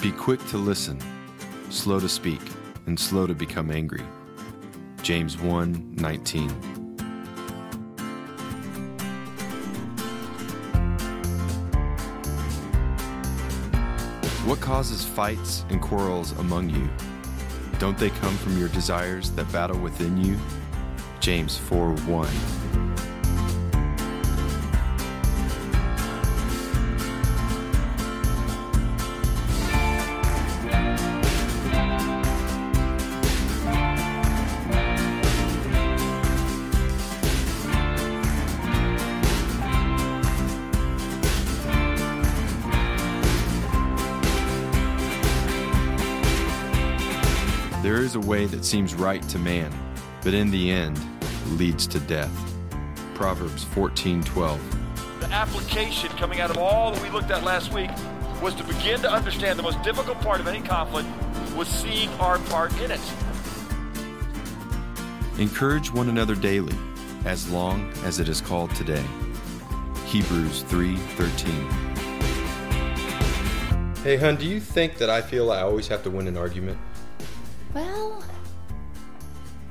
Be quick to listen, slow to speak, and slow to become angry. James 1:19. What causes fights and quarrels among you? Don't they come from your desires that battle within you? James 4:1. There is a way that seems right to man, but in the end leads to death. Proverbs 14:12. The application coming out of all that we looked at last week was to begin to understand the most difficult part of any conflict was seeing our part in it. Encourage one another daily, as long as it is called today. Hebrews 3:13. Hey, hun, do you think that I feel I always have to win an argument? Well...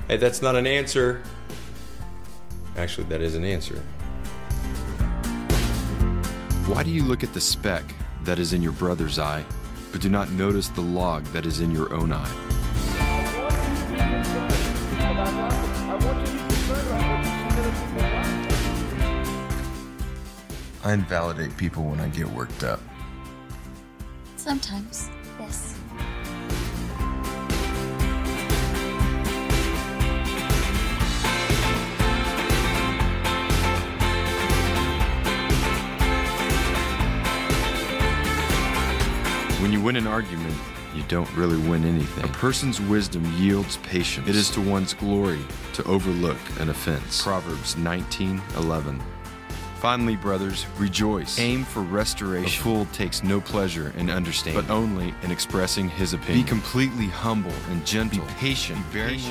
Hey, that's not an answer. Actually, that is an answer. Why do you look at the speck that is in your brother's eye, but do not notice the log that is in your own eye? I invalidate people when I get worked up. Sometimes, yes. When you win an argument, you don't really win anything. A person's wisdom yields patience. It is to one's glory to overlook an offense. Proverbs 19:11. Finally, brothers, rejoice. Aim for restoration. A fool takes no pleasure in understanding, but only in expressing his opinion. Be completely humble and gentle. Be patient.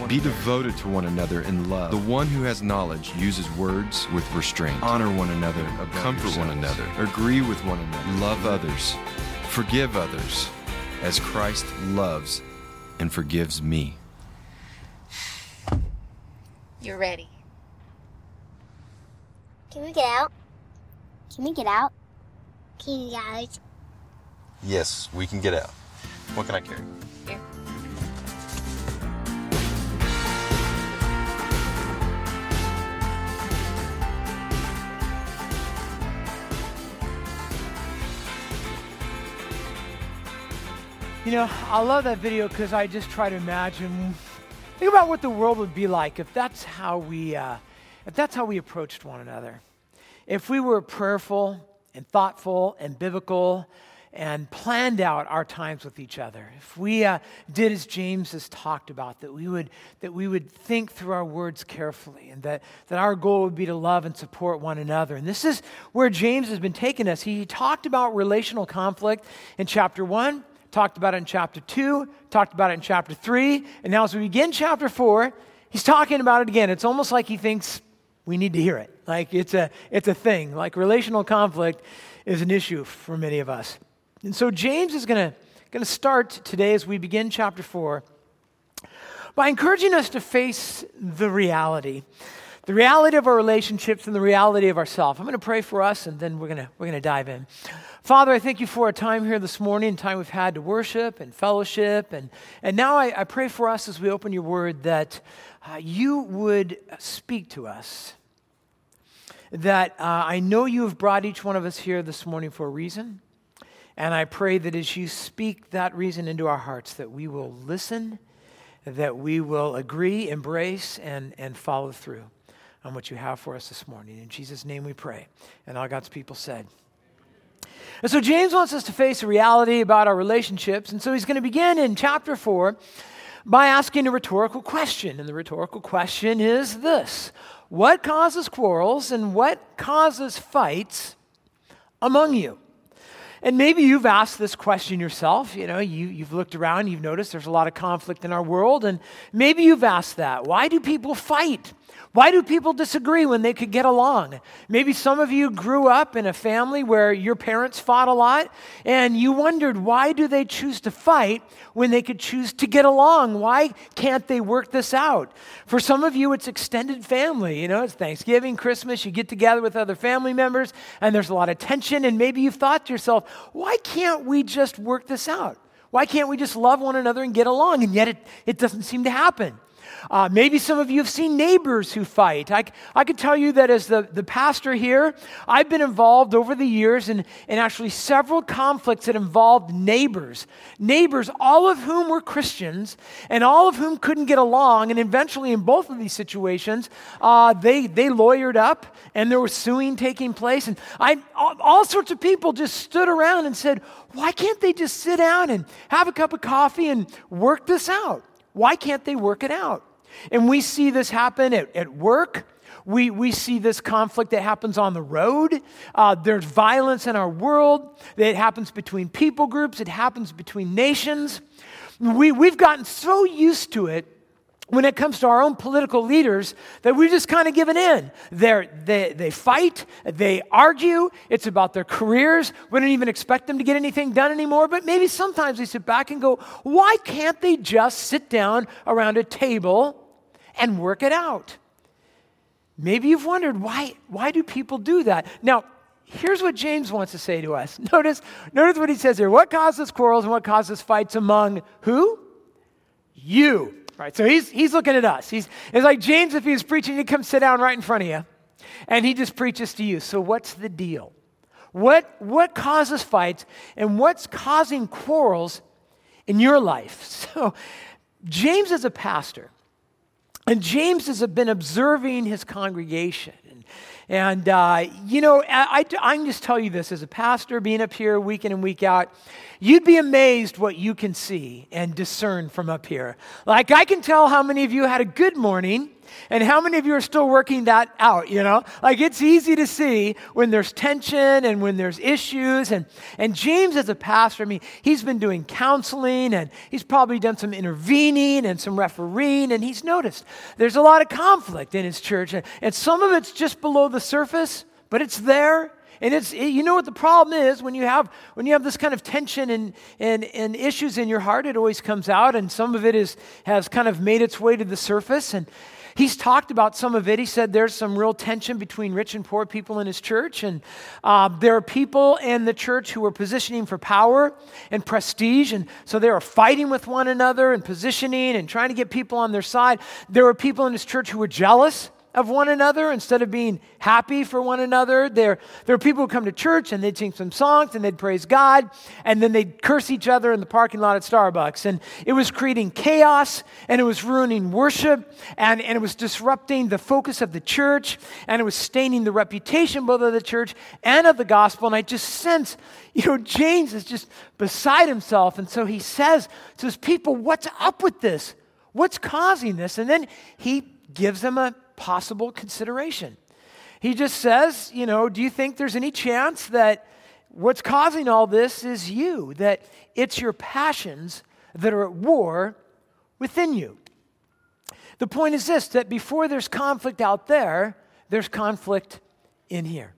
Be devoted to one another in love. The one who has knowledge uses words with restraint. Honor one another. Comfort one another. Agree with one another. Love others. Forgive others as Christ loves and forgives me. You're ready. Can we get out? Can we get out? Can you guys? Yes, we can get out. What can I carry? Here. You know, I love that video because I just try to imagine, think about what the world would be like if that's how we approached one another. If we were prayerful and thoughtful and biblical and planned out our times with each other. If we did as James has talked about, that we would think through our words carefully, and that our goal would be to love and support one another. And this is where James has been taking us. He talked about relational conflict in chapter 1. Talked about it in chapter 2, talked about it in chapter 3, and now as we begin chapter 4, he's talking about it again. It's almost like he thinks we need to hear it. Like it's a thing. Like relational conflict is an issue for many of us. And so James is going to start today as we begin chapter 4 by encouraging us to face the reality of our relationships and the reality of ourselves. I'm going to pray for us, and then we're going to dive in. Father, I thank you for a time here this morning, a time we've had to worship and fellowship. And now I pray for us as we open your word that you would speak to us. That I know you have brought each one of us here this morning for a reason. And I pray that as you speak that reason into our hearts, that we will listen, that we will agree, embrace, and follow through on what you have for us this morning. In Jesus' name we pray. And all God's people said. And so James wants us to face a reality about our relationships. And so he's going to begin in chapter 4 by asking a rhetorical question. And the rhetorical question is this: what causes quarrels and what causes fights among you? And maybe you've asked this question yourself. You know, you've looked around, you've noticed there's a lot of conflict in our world, and maybe you've asked that. Why do people fight? Why do people disagree when they could get along? Maybe some of you grew up in a family where your parents fought a lot, and you wondered, why do they choose to fight when they could choose to get along? Why can't they work this out? For some of you, it's extended family. You know, it's Thanksgiving, Christmas, you get together with other family members, and there's a lot of tension, and maybe you've thought to yourself, why can't we just work this out? Why can't we just love one another and get along? And yet it doesn't seem to happen. Maybe some of you have seen neighbors who fight. I could tell you that as the pastor here, I've been involved over the years in actually several conflicts that involved neighbors. Neighbors, all of whom were Christians and all of whom couldn't get along. And eventually in both of these situations, they lawyered up and there was suing taking place. And all sorts of people just stood around and said, why can't they just sit down and have a cup of coffee and work this out? Why can't they work it out? And we see this happen at work. We see this conflict that happens on the road. There's violence in our world. It happens between people groups. It happens between nations. We've gotten so used to it when it comes to our own political leaders that we've just kind of given in. They fight. They argue. It's about their careers. We don't even expect them to get anything done anymore. But maybe sometimes we sit back and go, why can't they just sit down around a table and work it out? Maybe you've wondered, why do people do that? Now, here's what James wants to say to us. Notice what he says here. What causes quarrels and what causes fights among who? You. Right, so he's looking at us. It's like James, if he was preaching, he'd come sit down right in front of you, and he just preaches to you. So what's the deal? What causes fights, and what's causing quarrels in your life? So James is a pastor, and James has been observing his congregation. I can just tell you this, as a pastor, being up here week in and week out, you'd be amazed what you can see and discern from up here. Like, I can tell how many of you had a good morning and how many of you are still working that out, you know? Like, it's easy to see when there's tension and when there's issues. And James, as a pastor, I mean, he's been doing counseling, and he's probably done some intervening and some refereeing, and he's noticed there's a lot of conflict in his church. And some of it's just below the surface, but it's there. And you know what the problem is, when you have this kind of tension and issues in your heart, it always comes out, and some of it has kind of made its way to the surface. And he's talked about some of it. He said there's some real tension between rich and poor people in his church, and there are people in the church who are positioning for power and prestige, and so they are fighting with one another and positioning and trying to get people on their side. There are people in his church who are jealous of one another instead of being happy for one another. There are people who come to church and they'd sing some songs and they'd praise God, and then they'd curse each other in the parking lot at Starbucks. And it was creating chaos, and it was ruining worship, and it was disrupting the focus of the church, and it was staining the reputation both of the church and of the gospel. And I just sense, James is just beside himself. And so he says to his people, what's up with this? What's causing this? And then he gives them a possible consideration. He just says, do you think there's any chance that what's causing all this is you, that it's your passions that are at war within you? The point is this, that before there's conflict out there, there's conflict in here.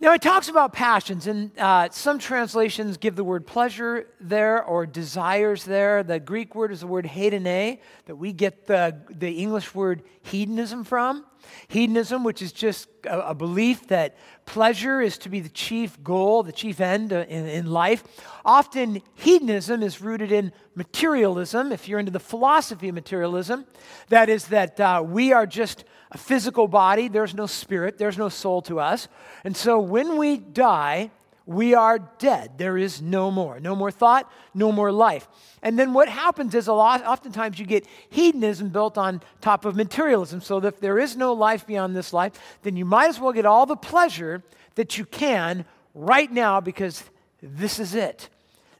Now, it talks about passions, and some translations give the word pleasure there or desires there. The Greek word is the word hedone, that we get the English word hedonism from. Hedonism, which is just a belief that pleasure is to be the chief goal, the chief end in life. Often, hedonism is rooted in materialism, if you're into the philosophy of materialism. That is that we are just a physical body. There's no spirit. There's no soul to us. And so when we die, we are dead. There is no more. No more thought, no more life. And then what happens is oftentimes you get hedonism built on top of materialism. So that if there is no life beyond this life, then you might as well get all the pleasure that you can right now, because this is it.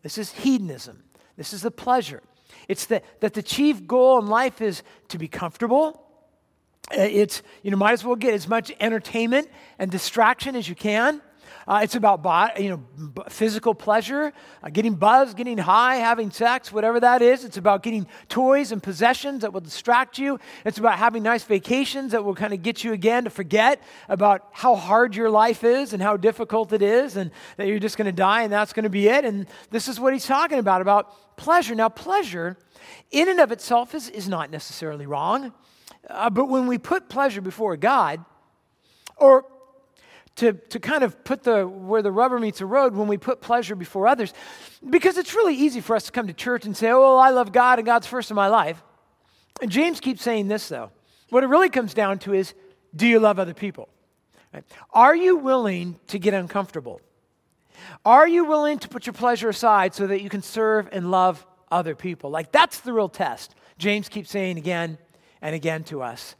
This is hedonism. This is the pleasure. It's that the chief goal in life is to be comfortable. It's, might as well get as much entertainment and distraction as you can. It's about physical pleasure, getting buzzed, getting high, having sex, whatever that is. It's about getting toys and possessions that will distract you. It's about having nice vacations that will kind of get you again to forget about how hard your life is and how difficult it is and that you're just going to die and that's going to be it. And this is what he's talking about pleasure. Now, pleasure in and of itself is not necessarily wrong, but when we put pleasure before God, or to kind of put where the rubber meets the road, when we put pleasure before others, because it's really easy for us to come to church and say, I love God and God's first in my life. And James keeps saying this, though. What it really comes down to is, do you love other people? Right? Are you willing to get uncomfortable? Are you willing to put your pleasure aside so that you can serve and love other people? Like, that's the real test. James keeps saying again and again to us.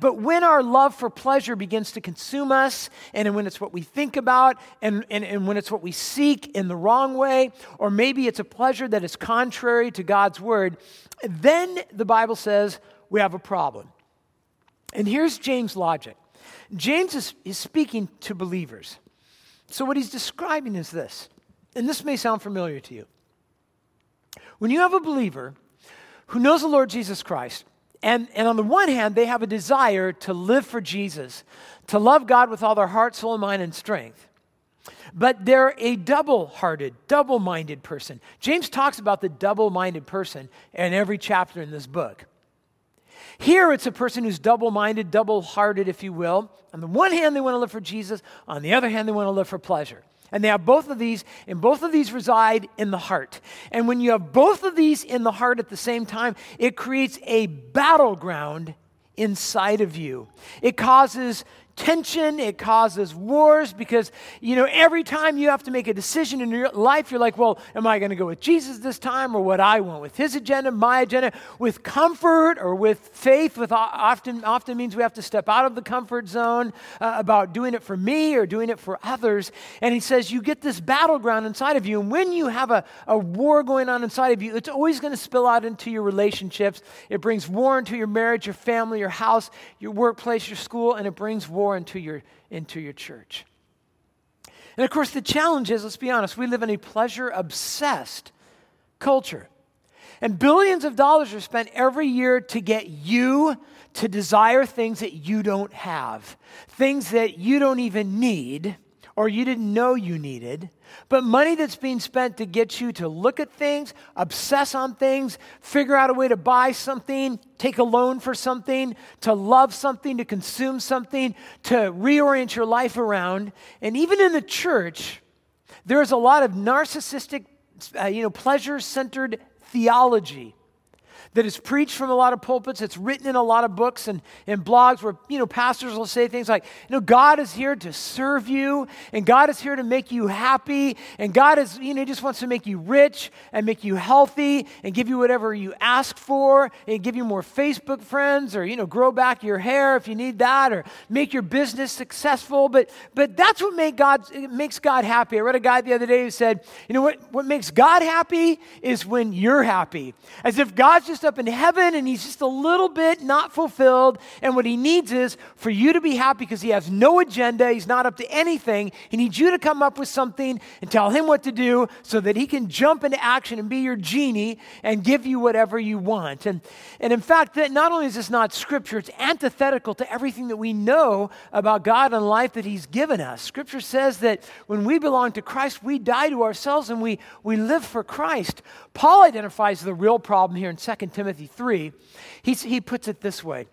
But when our love for pleasure begins to consume us, and when it's what we think about, and when it's what we seek in the wrong way, or maybe it's a pleasure that is contrary to God's word, then the Bible says we have a problem. And here's James' logic. James is speaking to believers. So what he's describing is this, and this may sound familiar to you. When you have a believer who knows the Lord Jesus Christ, and on the one hand, they have a desire to live for Jesus, to love God with all their heart, soul, mind, and strength. But they're a double-hearted, double-minded person. James talks about the double-minded person in every chapter in this book. Here, it's a person who's double-minded, double-hearted, if you will. On the one hand, they want to live for Jesus. On the other hand, they want to live for pleasure. And they have both of these, and both of these reside in the heart. And when you have both of these in the heart at the same time, it creates a battleground inside of you. It causes tension, it causes wars, because, every time you have to make a decision in your life, you're like, am I going to go with Jesus this time, or what I want, with his agenda, my agenda, with comfort, or with faith, with often means we have to step out of the comfort zone about doing it for me or doing it for others. And he says, you get this battleground inside of you, and when you have a war going on inside of you, it's always going to spill out into your relationships. It brings war into your marriage, your family, your house, your workplace, your school, and it brings war into your church. And of course, the challenge is, let's be honest, we live in a pleasure-obsessed culture. And billions of dollars are spent every year to get you to desire things that you don't have, things that you don't even need or you didn't know you needed, but money that's being spent to get you to look at things, obsess on things, figure out a way to buy something, take a loan for something, to love something, to consume something, to reorient your life around. And even in the church, there is a lot of narcissistic, pleasure-centered theology that is preached from a lot of pulpits. It's written in a lot of books and blogs where, pastors will say things like, God is here to serve you, and God is here to make you happy, and God is, He just wants to make you rich and make you healthy and give you whatever you ask for and give you more Facebook friends or, grow back your hair if you need that or make your business successful. But that's what makes God happy. I read a guy the other day who said, what makes God happy is when you're happy. As if God's just up in heaven and he's just a little bit not fulfilled, and what he needs is for you to be happy because he has no agenda, he's not up to anything. He needs you to come up with something and tell him what to do so that he can jump into action and be your genie and give you whatever you want. And in fact, that not only is this not scripture, it's antithetical to everything that we know about God and life that he's given us. Scripture says that when we belong to Christ, we die to ourselves and we live for Christ. Paul identifies the real problem here in 2 Timothy 3, he puts it this way.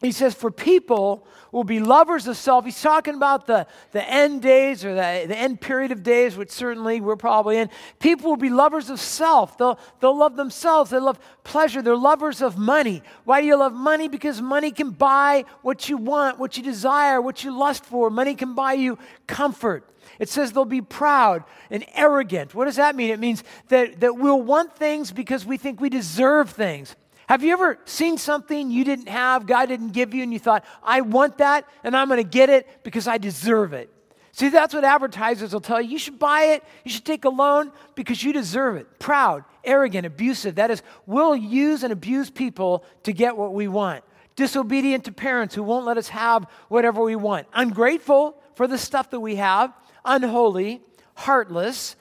He says, for people will be lovers of self. He's talking about the end days or the end period of days, which certainly we're probably in. People will be lovers of self. They'll love themselves. They love pleasure. They're lovers of money. Why do you love money? Because money can buy what you want, what you desire, what you lust for. Money can buy you comfort. It says they'll be proud and arrogant. What does that mean? It means that we'll want things because we think we deserve things. Have you ever seen something you didn't have, God didn't give you, and you thought, I want that, and I'm going to get it because I deserve it? See, that's what advertisers will tell you. You should buy it. You should take a loan because you deserve it. Proud, arrogant, abusive. That is, we'll use and abuse people to get what we want. Disobedient to parents who won't let us have whatever we want. Ungrateful for the stuff that we have. unholy, heartless,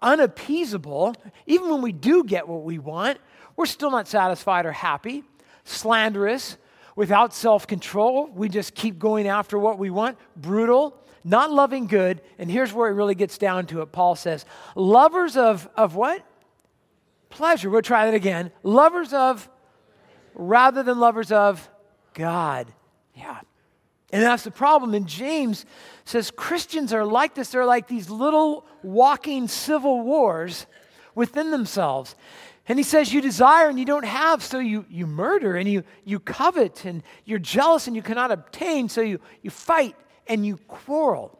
unappeasable. Even when we do get what we want, we're still not satisfied or happy. Slanderous, without self-control, we just keep going after what we want. Brutal, not loving good. And here's where it really gets down to it. Paul says, lovers of what? Pleasure. We'll try that again. Lovers of rather than lovers of God. Yeah. And that's the problem. And James says Christians are like this. They're like these little walking civil wars within themselves. And he says you desire and you don't have, so you murder, and you covet, and you're jealous and you cannot obtain, so you fight and you quarrel.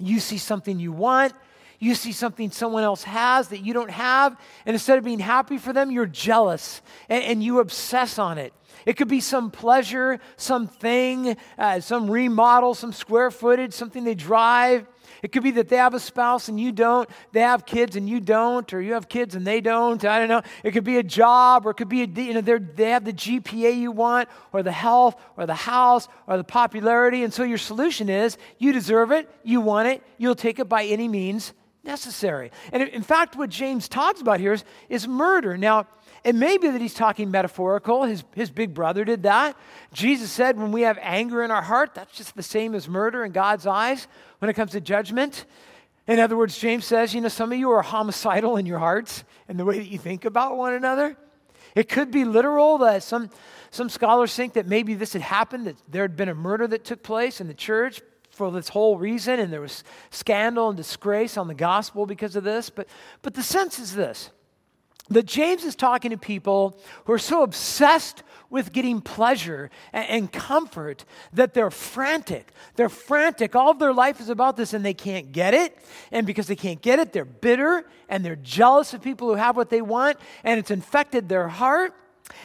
You see something you want. You see something someone else has that you don't have, and instead of being happy for them, you're jealous, and you obsess on it. It could be some pleasure, some thing, some remodel, some square footage, something they drive. It could be that they have a spouse and you don't. They have kids and you don't, or you have kids and they don't. I don't know. It could be a job, or it could be they have the GPA you want, or the health, or the house, or the popularity. And so your solution is you deserve it, you want it, you'll take it by any means necessary. And in fact, what James talks about here is murder. Now, it may be that he's talking metaphorical. His big brother did that. Jesus said when we have anger in our heart, that's just the same as murder in God's eyes when it comes to judgment. In other words, James says, some of you are homicidal in your hearts and the way that you think about one another. It could be literal that some scholars think that maybe this had happened, that there had been a murder that took place in the church for this whole reason, and there was scandal and disgrace on the gospel because of this. But the sense is this, that James is talking to people who are so obsessed with getting pleasure and comfort that they're frantic. They're frantic. All of their life is about this, and they can't get it. And because they can't get it, they're bitter, and they're jealous of people who have what they want, and it's infected their heart.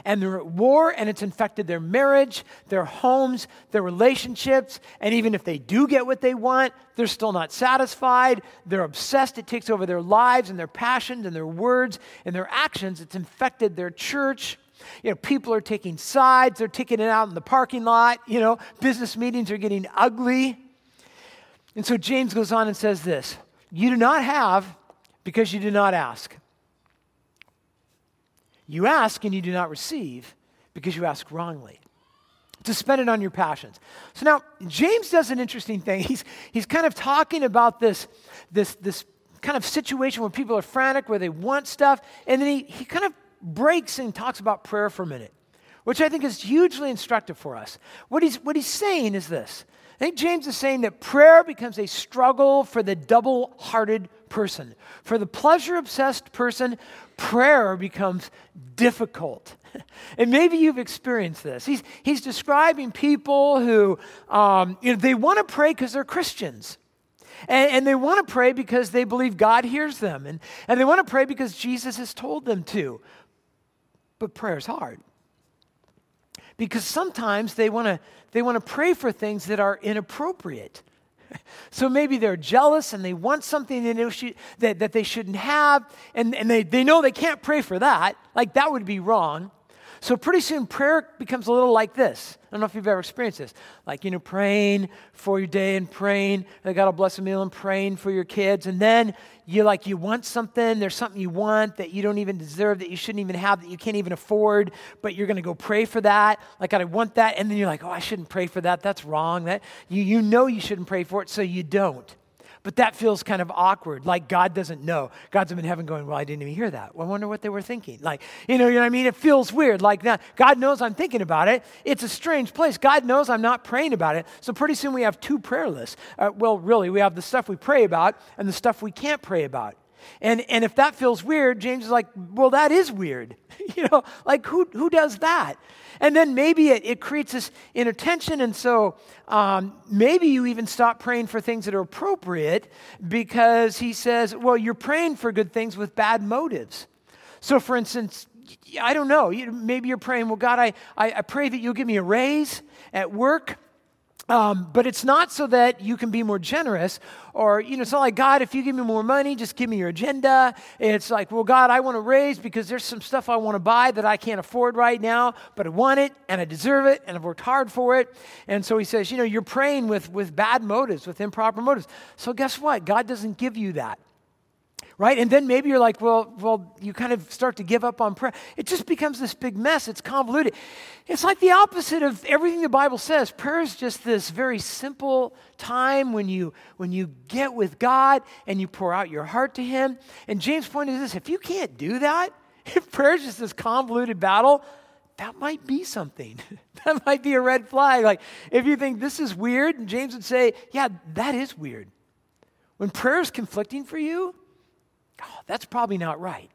And they're at war, and it's infected their marriage, their homes, their relationships, and even if they do get what they want, they're still not satisfied. They're obsessed. It takes over their lives and their passions and their words and their actions. It's infected their church. People are taking sides. They're taking it out in the parking lot. Business meetings are getting ugly. And so James goes on and says this, you do not have because you do not ask. You ask and you do not receive because you ask wrongly to spend it on your passions. So now James does an interesting thing. He's kind of talking about this kind of situation where people are frantic, where they want stuff. And then he kind of breaks and talks about prayer for a minute, which I think is hugely instructive for us. What he's saying is this. I think James is saying that prayer becomes a struggle for the double-hearted person. For the pleasure-obsessed person, prayer becomes difficult. And maybe you've experienced this. He's describing people who, they want to pray because they're Christians. And they want to pray because they believe God hears them. And they want to pray because Jesus has told them to. But prayer's hard. Because sometimes they want to pray for things that are inappropriate. So maybe they're jealous and they want something that they shouldn't have, and they know they can't pray for that. Like, that would be wrong. So pretty soon prayer becomes a little like this. I don't know if you've ever experienced this. Like, praying for your day and praying, God will bless a meal, and praying for your kids. And then you want something, there's something you want that you don't even deserve, that you shouldn't even have, that you can't even afford, but you're going to go pray for that. Like, God, I want that. And then you're like, oh, I shouldn't pray for that. That's wrong. That you know you shouldn't pray for it, so you don't. But that feels kind of awkward, like God doesn't know. God's in heaven going, well, I didn't even hear that. Well, I wonder what they were thinking. Like, you know what I mean? It feels weird like that. God knows I'm thinking about it. It's a strange place. God knows I'm not praying about it. So pretty soon we have two prayer lists. We have the stuff we pray about and the stuff we can't pray about. And if that feels weird, James is like, well, that is weird. Like who does that? And then maybe it creates this inner tension, and so maybe you even stop praying for things that are appropriate because he says, well, you're praying for good things with bad motives. So for instance, I don't know, maybe you're praying, well, God, I pray that you'll give me a raise at work. But it's not so that you can be more generous, or, you know, it's not like, God, if you give me more money, just give me your agenda. It's like, well, God, I want to raise because there's some stuff I want to buy that I can't afford right now, but I want it, and I deserve it, and I've worked hard for it. And so he says, you know, you're praying with bad motives, with improper motives. So guess what? God doesn't give you that. Right? And then maybe you're like, well, you kind of start to give up on prayer. It just becomes this big mess. It's convoluted. It's like the opposite of everything the Bible says. Prayer is just this very simple time when you get with God and you pour out your heart to Him. And James' point is this: if you can't do that, if prayer is just this convoluted battle, that might be something. That might be a red flag. Like, if you think this is weird, and James would say, yeah, that is weird. When prayer is conflicting for you, oh, that's probably not right.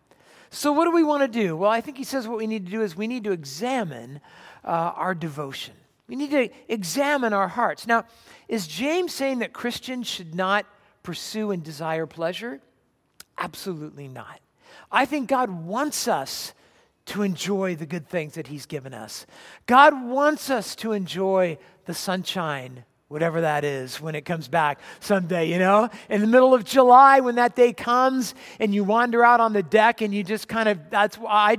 So what do we want to do? Well, I think he says what we need to do is we need to examine our devotion. We need to examine our hearts. Now, is James saying that Christians should not pursue and desire pleasure? Absolutely not. I think God wants us to enjoy the good things that He's given us. God wants us to enjoy the sunshine, whatever that is, when it comes back someday, you know? In the middle of July, when that day comes and you wander out on the deck and you just kind of, that's why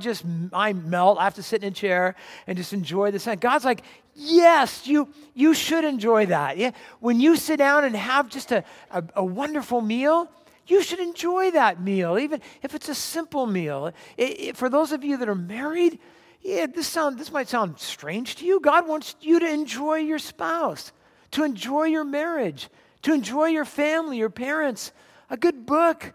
I melt. I have to sit in a chair and just enjoy the sun. God's like, yes, you should enjoy that. Yeah. When you sit down and have just a wonderful meal, you should enjoy that meal, even if it's a simple meal. For those of you that are married, yeah, this might sound strange to you. God wants you to enjoy your spouse, to enjoy your marriage, to enjoy your family, your parents, a good book,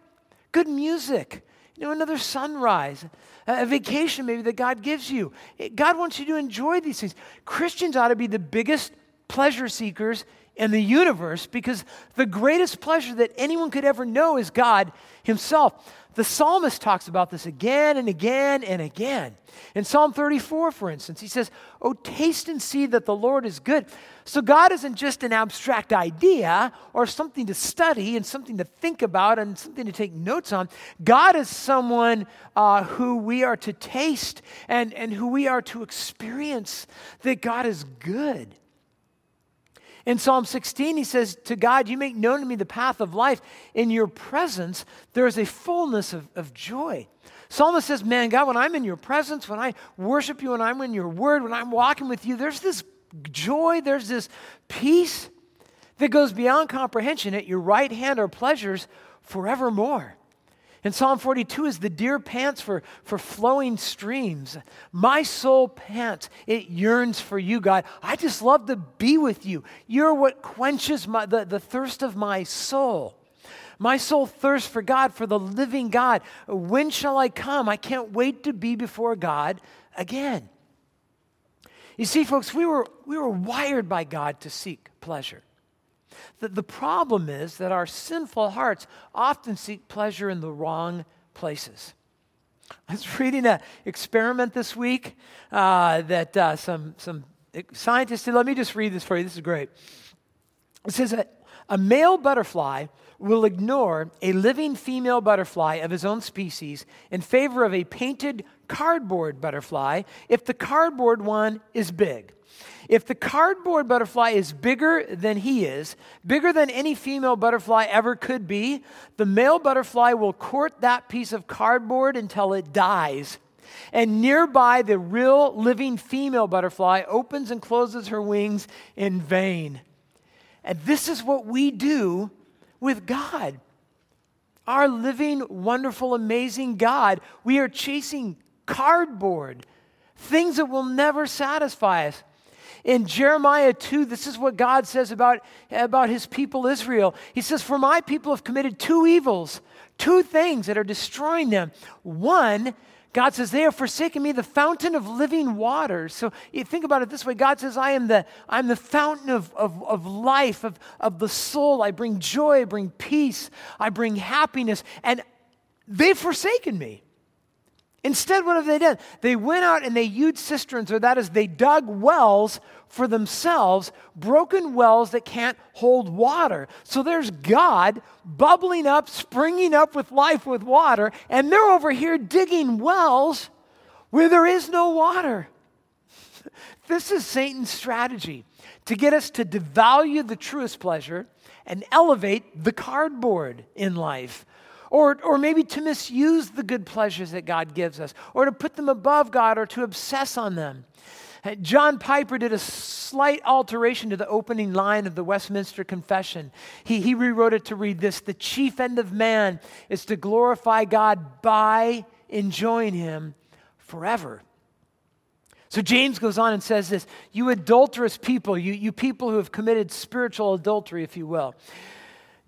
good music, you know, another sunrise, a vacation maybe that God gives you. God wants you to enjoy these things. Christians ought to be the biggest pleasure seekers in the universe, because the greatest pleasure that anyone could ever know is God Himself. The psalmist talks about this again and again and again. In Psalm 34, for instance, he says, "Oh, taste and see that the Lord is good." So God isn't just an abstract idea or something to study and something to think about and something to take notes on. God is someone who we are to taste and who we are to experience, that God is good. In Psalm 16, he says, "To God, you make known to me the path of life. In your presence, there is a fullness of joy." Psalmist says, man, God, when I'm in your presence, when I worship you, when I'm in your word, when I'm walking with you, there's this joy, there's this peace that goes beyond comprehension. At your right hand are pleasures forevermore. And Psalm 42 is the deer pants for flowing streams. My soul pants. It yearns for you, God. I just love to be with you. You're what quenches the thirst of my soul. My soul thirsts for God, for the living God. When shall I come? I can't wait to be before God again. You see, folks, we were wired by God to seek pleasure. The problem is that our sinful hearts often seek pleasure in the wrong places. I was reading an experiment this week that some scientists did. Let me just read this for you. This is great. It says that a male butterfly will ignore a living female butterfly of his own species in favor of a painted cardboard butterfly if the cardboard one is big. If the cardboard butterfly is bigger than he is, bigger than any female butterfly ever could be, the male butterfly will court that piece of cardboard until it dies. And nearby, the real living female butterfly opens and closes her wings in vain. And this is what we do with God. Our living, wonderful, amazing God. We are chasing cardboard, things that will never satisfy us. In Jeremiah 2, this is what God says about His people Israel. He says, "For my people have committed two evils, two things that are destroying them. One," God says, "they have forsaken me, the fountain of living waters." So you think about it this way. God says, I'm the fountain of life, of the soul. I bring joy, I bring peace, I bring happiness. And they've forsaken me. Instead, what have they done? They went out and they hewed cisterns, or that is, they dug wells for themselves, broken wells that can't hold water. So there's God bubbling up, springing up with life, with water, and they're over here digging wells where there is no water. This is Satan's strategy, to get us to devalue the truest pleasure and elevate the cardboard in life. Or maybe to misuse the good pleasures that God gives us, or to put them above God, or to obsess on them. John Piper did a slight alteration to the opening line of the Westminster Confession. He rewrote it to read this: the chief end of man is to glorify God by enjoying him forever. So James goes on and says this: you adulterous people, you people who have committed spiritual adultery, if you will.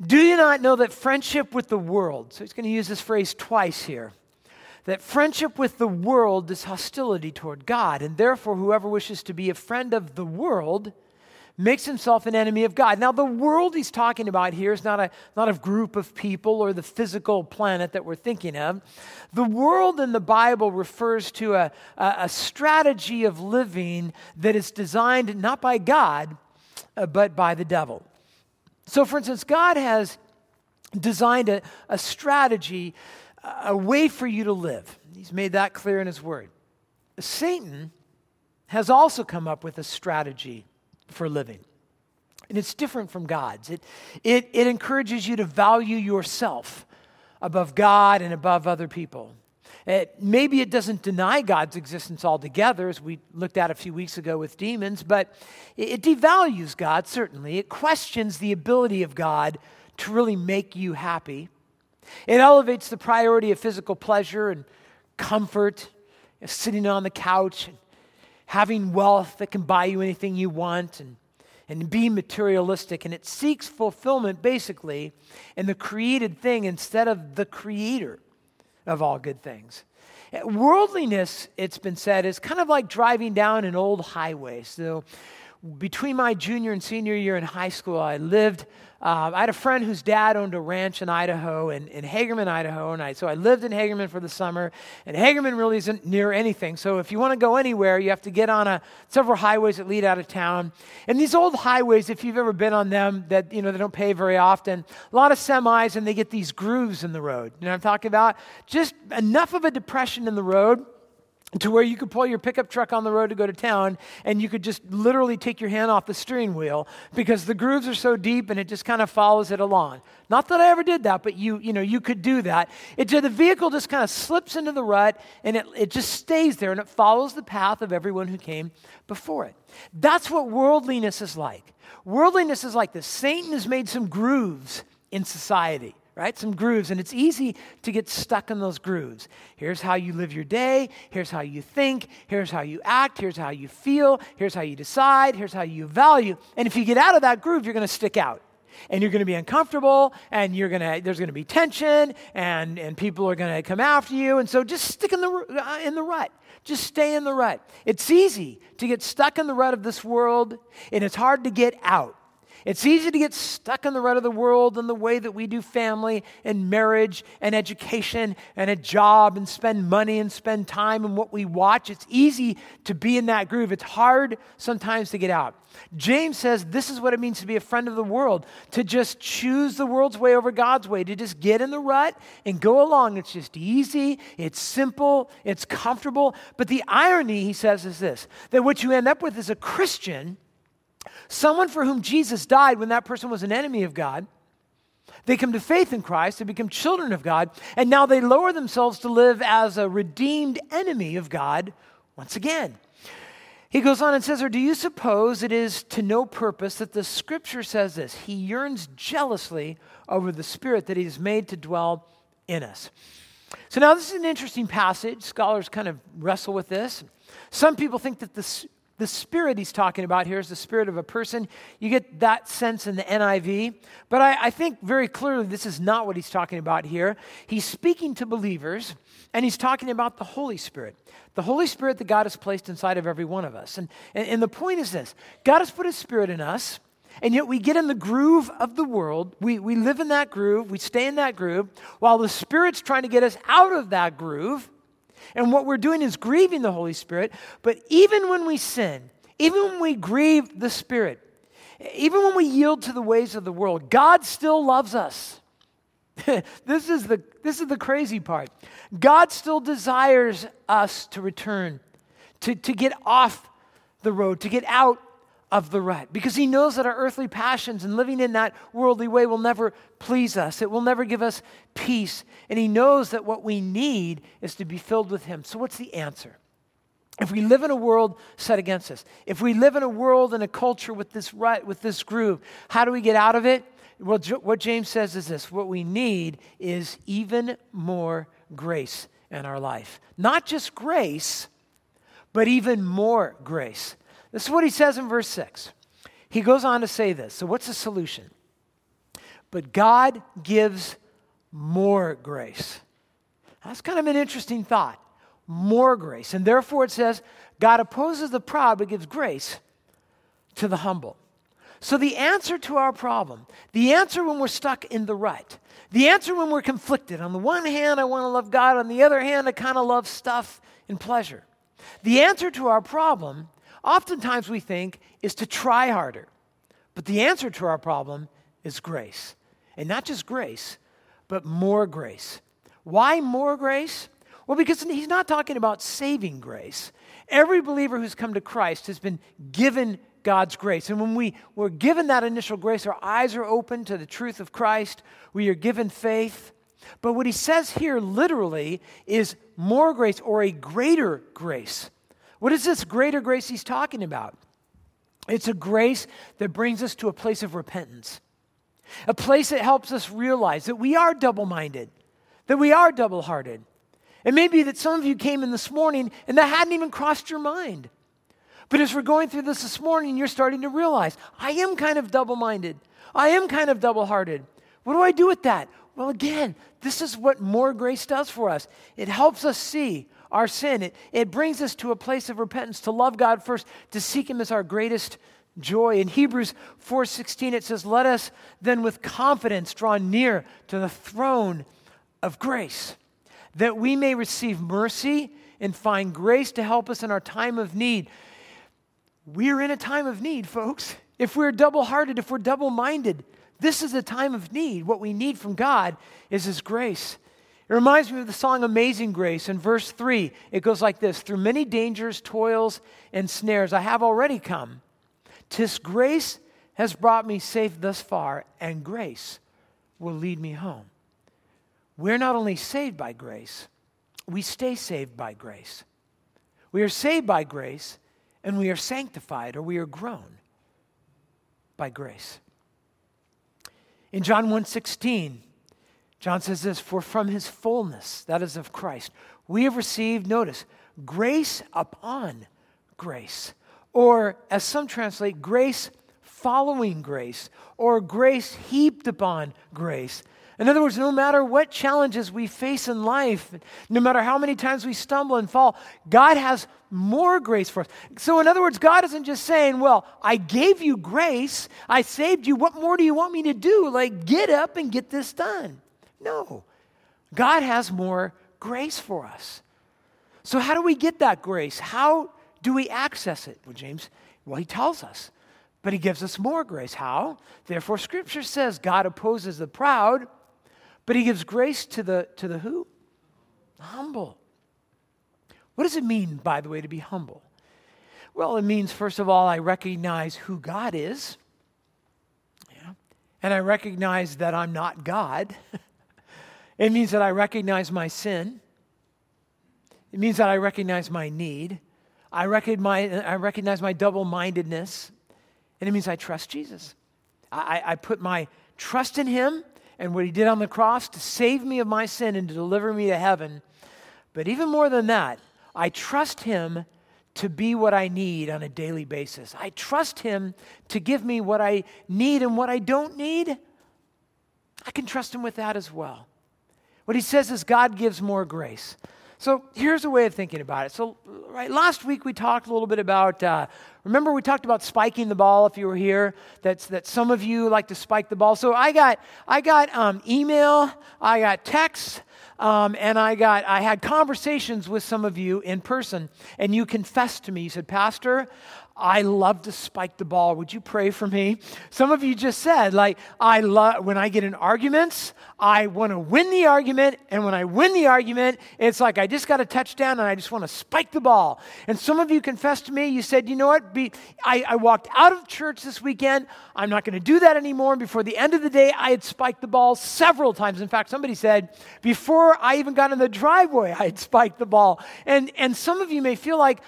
Do you not know that friendship with the world, so he's going to use this phrase twice here, that friendship with the world is hostility toward God, and therefore whoever wishes to be a friend of the world makes himself an enemy of God. Now the world he's talking about here is not a group of people or the physical planet that we're thinking of. The world in the Bible refers to a strategy of living that is designed not by God, but by the devil. So, for instance, God has designed a strategy, a way for you to live. He's made that clear in his word. Satan has also come up with a strategy for living, and it's different from God's. It encourages you to value yourself above God and above other people. Maybe it doesn't deny God's existence altogether, as we looked at a few weeks ago with demons, but it devalues God, certainly. It questions the ability of God to really make you happy. It elevates the priority of physical pleasure and comfort, sitting on the couch, and having wealth that can buy you anything you want, and being materialistic. And it seeks fulfillment, basically, in the created thing instead of the creator of all good things. Worldliness, it's been said, is kind of like driving down an old highway. So between my junior and senior year in high school, I had a friend whose dad owned a ranch in Idaho, in Hagerman, Idaho, and so I lived in Hagerman for the summer, and Hagerman really isn't near anything. So if you want to go anywhere, you have to get on several highways that lead out of town. And these old highways, if you've ever been on them, that they don't pave very often, a lot of semis, and they get these grooves in the road. You know what I'm talking about? Just enough of a depression in the road to where you could pull your pickup truck on the road to go to town, and you could just literally take your hand off the steering wheel because the grooves are so deep and it just kind of follows it along. Not that I ever did that, but you could do that. The vehicle just kind of slips into the rut, and it just stays there, and it follows the path of everyone who came before it. That's what worldliness is like. Worldliness is like this. Satan has made some grooves in society, right? Some grooves, and it's easy to get stuck in those grooves. Here's how you live your day. Here's how you think. Here's how you act. Here's how you feel. Here's how you decide. Here's how you value. And if you get out of that groove, you're going to stick out, and you're going to be uncomfortable, and there's going to be tension, and people are going to come after you. And so just stick in the rut. Just stay in the rut. It's easy to get stuck in the rut of this world, and it's hard to get out. It's easy to get stuck in the rut of the world and the way that we do family and marriage and education and a job and spend money and spend time and what we watch. It's easy to be in that groove. It's hard sometimes to get out. James says this is what it means to be a friend of the world, to just choose the world's way over God's way, to just get in the rut and go along. It's just easy, it's simple, it's comfortable. But the irony, he says, is this, that what you end up with is a Christian, someone for whom Jesus died when that person was an enemy of God. They come to faith in Christ, they become children of God, and now they lower themselves to live as a redeemed enemy of God once again. He goes on and says, or do you suppose it is to no purpose that the scripture says this? He yearns jealously over the spirit that he has made to dwell in us. So now this is an interesting passage. Scholars kind of wrestle with this. Some people think that the spirit he's talking about here is the spirit of a person. You get that sense in the NIV. But I think very clearly this is not what he's talking about here. He's speaking to believers, and he's talking about the Holy Spirit. The Holy Spirit that God has placed inside of every one of us. And the point is this. God has put his spirit in us, and yet we get in the groove of the world. We live in that groove. We stay in that groove while the Spirit's trying to get us out of that groove. And what we're doing is grieving the Holy Spirit. But even when we sin, even when we grieve the Spirit, even when we yield to the ways of the world, God still loves us. This is the crazy part. God still desires us to return, to get off the road, to get out of the rut, because he knows that our earthly passions and living in that worldly way will never please us. It will never give us peace. And he knows that what we need is to be filled with him. So what's the answer? If we live in a world set against us, if we live in a world and a culture with this rut, with this groove, how do we get out of it? Well, what James says is this: what we need is even more grace in our life. Not just grace, but even more grace. This is what he says in verse 6. He goes on to say this. So what's the solution? But God gives more grace. That's kind of an interesting thought. More grace. And therefore it says, God opposes the proud but gives grace to the humble. So the answer to our problem, the answer when we're stuck in the rut, the answer when we're conflicted, on the one hand I want to love God, on the other hand I kind of love stuff and pleasure. The answer to our problem, oftentimes we think, is to try harder. But the answer to our problem is grace. And not just grace, but more grace. Why more grace? Well, because he's not talking about saving grace. Every believer who's come to Christ has been given God's grace. And when we're given that initial grace, our eyes are open to the truth of Christ. We are given faith. But what he says here literally is more grace, or a greater grace. What is this greater grace he's talking about? It's a grace that brings us to a place of repentance, a place that helps us realize that we are double-minded, that we are double-hearted. And maybe that some of you came in this morning and that hadn't even crossed your mind. But as we're going through this morning, you're starting to realize, I am kind of double-minded. I am kind of double-hearted. What do I do with that? Well, again, this is what more grace does for us. It helps us see our sin. It brings us to a place of repentance, to love God first, to seek him as our greatest joy. In Hebrews 4:16, it says, let us then with confidence draw near to the throne of grace, that we may receive mercy and find grace to help us in our time of need. We're in a time of need, folks. If we're double-hearted, if we're double-minded, this is a time of need. What we need from God is his grace. It reminds me of the song Amazing Grace. In verse 3, it goes like this: through many dangers, toils, and snares, I have already come. 'Tis grace has brought me safe thus far, and grace will lead me home. We're not only saved by grace, we stay saved by grace. We are saved by grace, and we are sanctified, or we are grown by grace. In John 1:16, John says this: for from his fullness, that is of Christ, we have received, notice, grace upon grace. Or as some translate, grace following grace, or grace heaped upon grace. In other words, no matter what challenges we face in life, no matter how many times we stumble and fall, God has more grace for us. So in other words, God isn't just saying, well, I gave you grace, I saved you, what more do you want me to do? Like, get up and get this done. No, God has more grace for us. So how do we get that grace? How do we access it? Well, James, he tells us, but he gives us more grace. How? Therefore, Scripture says God opposes the proud, but he gives grace to the who? Humble. What does it mean, by the way, to be humble? Well, it means, first of all, I recognize who God is. Yeah. And I recognize that I'm not God. It means that I recognize my sin. It means that I recognize my need. I recognize my double-mindedness. And it means I trust Jesus. I put my trust in him and what he did on the cross to save me of my sin and to deliver me to heaven. But even more than that, I trust him to be what I need on a daily basis. I trust him to give me what I need, and what I don't need, I can trust him with that as well. What he says is God gives more grace. So here's a way of thinking about it. So last week we talked a little bit about, remember we talked about spiking the ball, if you were here, that some of you like to spike the ball. So I got email, I got text, and I had conversations with some of you in person, and you confessed to me. You said, Pastor, I love to spike the ball. Would you pray for me? Some of you just said, like, I love when I get in arguments, I want to win the argument. And when I win the argument, it's like I just got a touchdown and I just want to spike the ball. And some of you confessed to me, you said, you know what? I walked out of church this weekend. I'm not going to do that anymore. And before the end of the day, I had spiked the ball several times. In fact, somebody said, before I even got in the driveway, I had spiked the ball. And some of you may feel like,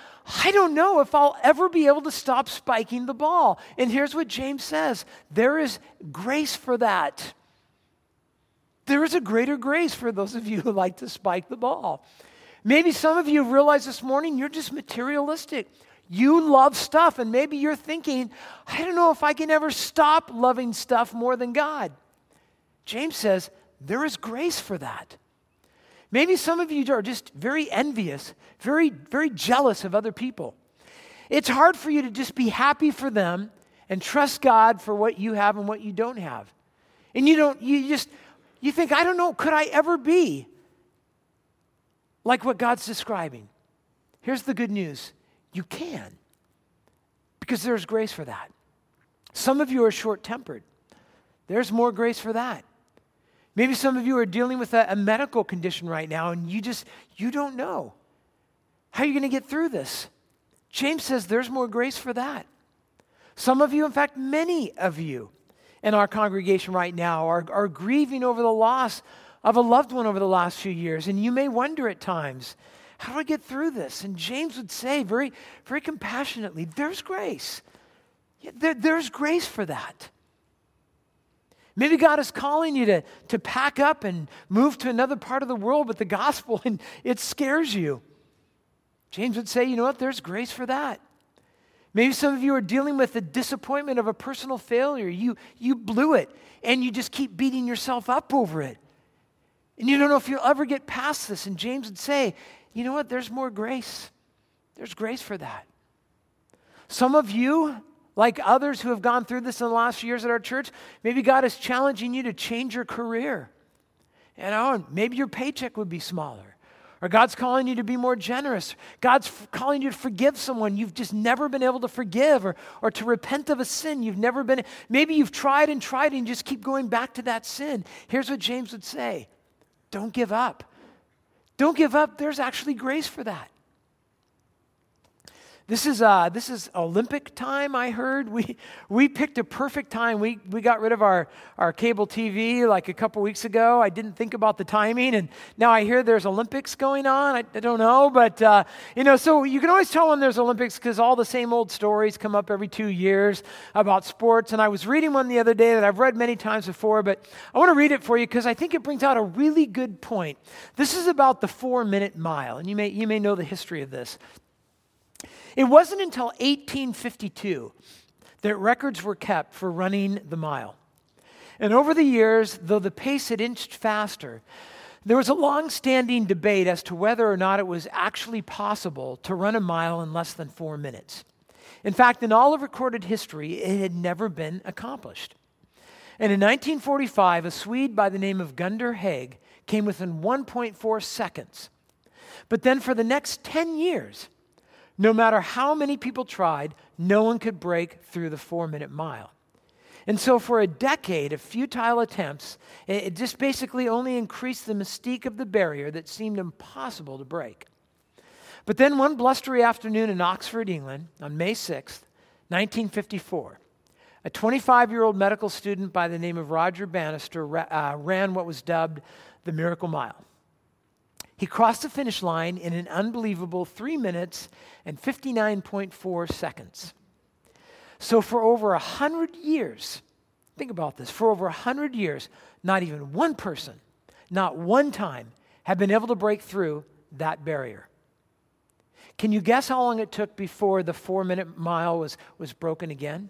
I don't know if I'll ever be able to stop spiking the ball. And here's what James says. There is grace for that. There is a greater grace for those of you who like to spike the ball. Maybe some of you realize this morning you're just materialistic. You love stuff, and maybe you're thinking, I don't know if I can ever stop loving stuff more than God. James says, there is grace for that. Maybe some of you are just very envious, very, very jealous of other people. It's hard for you to just be happy for them and trust God for what you have and what you don't have. And you think, I don't know, could I ever be like what God's describing? Here's the good news. You can, because there's grace for that. Some of you are short-tempered. There's more grace for that. Maybe some of you are dealing with a medical condition right now and you don't know. How are you going to get through this? James says there's more grace for that. Some of you, in fact, many of you in our congregation right now are grieving over the loss of a loved one over the last few years. And you may wonder at times, how do I get through this? And James would say very, very compassionately, there's grace. There's grace for that. Maybe God is calling you to pack up and move to another part of the world with the gospel, and it scares you. James would say, you know what, there's grace for that. Maybe some of you are dealing with the disappointment of a personal failure. You blew it, and you just keep beating yourself up over it. And you don't know if you'll ever get past this. And James would say, you know what, there's more grace. There's grace for that. Some of you, like others who have gone through this in the last few years at our church, maybe God is challenging you to change your career. You know, maybe your paycheck would be smaller. Or God's calling you to be more generous. God's calling you to forgive someone you've just never been able to forgive, or to repent of a sin you've never been. Maybe you've tried and tried and you just keep going back to that sin. Here's what James would say. Don't give up. Don't give up. There's actually grace for that. This is Olympic time, I heard. We picked a perfect time. We got rid of our cable TV like a couple weeks ago. I didn't think about the timing, and now I hear there's Olympics going on. I don't know, but, so you can always tell when there's Olympics because all the same old stories come up every 2 years about sports, and I was reading one the other day that I've read many times before, but I want to read it for you because I think it brings out a really good point. This is about the 4-minute mile, and you may know the history of this. It wasn't until 1852 that records were kept for running the mile. And over the years, though the pace had inched faster, there was a long-standing debate as to whether or not it was actually possible to run a mile in less than 4 minutes. In fact, in all of recorded history, it had never been accomplished. And in 1945, a Swede by the name of Gunder Haig came within 1.4 seconds. But then for the next 10 years, no matter how many people tried, no one could break through the 4-minute mile. And so for a decade of futile attempts, it just basically only increased the mystique of the barrier that seemed impossible to break. But then one blustery afternoon in Oxford, England, on May 6th, 1954, a 25-year-old medical student by the name of Roger Bannister ran what was dubbed the Miracle Mile. He crossed the finish line in an unbelievable 3 minutes and 59.4 seconds. So for over 100 years, think about this, for over 100 years, not even one person, not one time, had been able to break through that barrier. Can you guess how long it took before the 4-minute mile was broken again?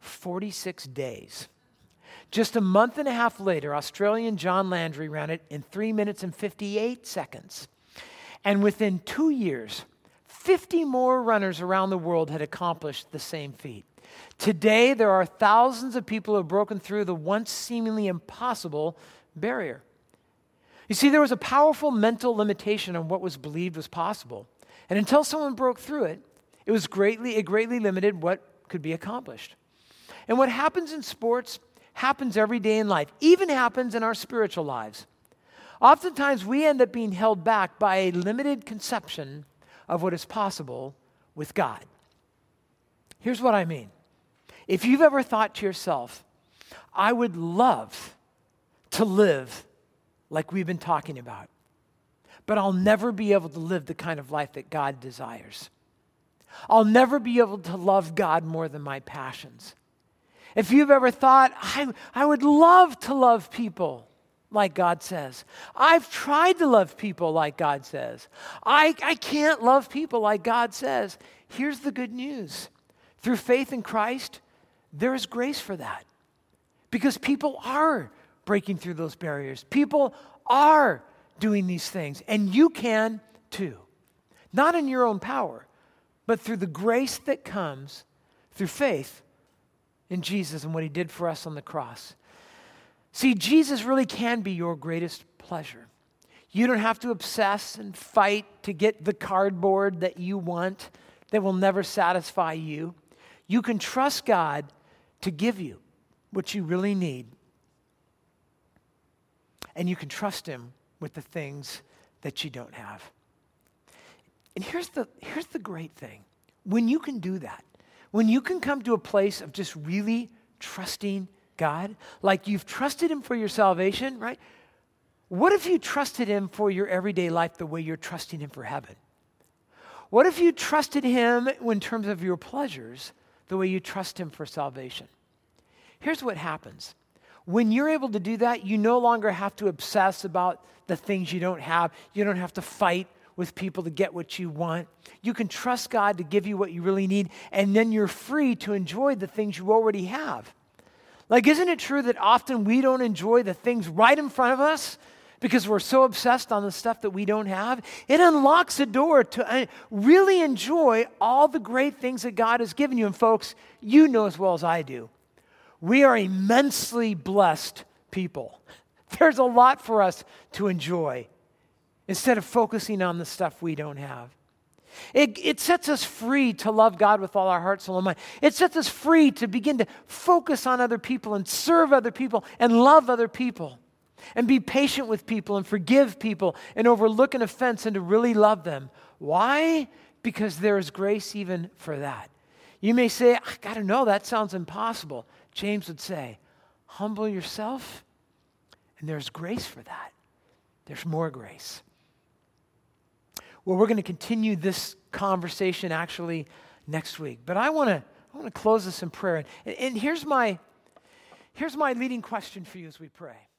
46 days. Just a month and a half later, Australian John Landry ran it in 3 minutes and 58 seconds. And within 2 years, 50 more runners around the world had accomplished the same feat. Today, there are thousands of people who have broken through the once seemingly impossible barrier. You see, there was a powerful mental limitation on what was believed was possible. And until someone broke through it, It greatly limited what could be accomplished. And what happens in sports happens every day in life, even happens in our spiritual lives. Oftentimes, we end up being held back by a limited conception of what is possible with God. Here's what I mean. If you've ever thought to yourself, I would love to live like we've been talking about, but I'll never be able to live the kind of life that God desires. I'll never be able to love God more than my passions. If you've ever thought, I would love to love people like God says. I've tried to love people like God says. I can't love people like God says. Here's the good news. Through faith in Christ, there is grace for that. Because people are breaking through those barriers. People are doing these things. And you can too. Not in your own power, but through the grace that comes through faith in Jesus and what he did for us on the cross. See, Jesus really can be your greatest pleasure. You don't have to obsess and fight to get the cardboard that you want that will never satisfy you. You can trust God to give you what you really need. And you can trust him with the things that you don't have. And here's the great thing. When you can do that, when you can come to a place of just really trusting God, like you've trusted him for your salvation, right? What if you trusted him for your everyday life the way you're trusting him for heaven? What if you trusted him in terms of your pleasures the way you trust him for salvation? Here's what happens. When you're able to do that, you no longer have to obsess about the things you don't have. You don't have to fight with people to get what you want. You can trust God to give you what you really need, and then you're free to enjoy the things you already have. Like, isn't it true that often we don't enjoy the things right in front of us because we're so obsessed on the stuff that we don't have? It unlocks a door to really enjoy all the great things that God has given you. And folks, you know as well as I do, we are immensely blessed people. There's a lot for us to enjoy instead of focusing on the stuff we don't have. It sets us free to love God with all our heart, soul, and mind. It sets us free to begin to focus on other people and serve other people and love other people and be patient with people and forgive people and overlook an offense and to really love them. Why? Because there is grace even for that. You may say, I gotta know, that sounds impossible. James would say, humble yourself, and there's grace for that. There's more grace. Well, we're going to continue this conversation actually next week. But I want to close this in prayer. And here's my leading question for you as we pray.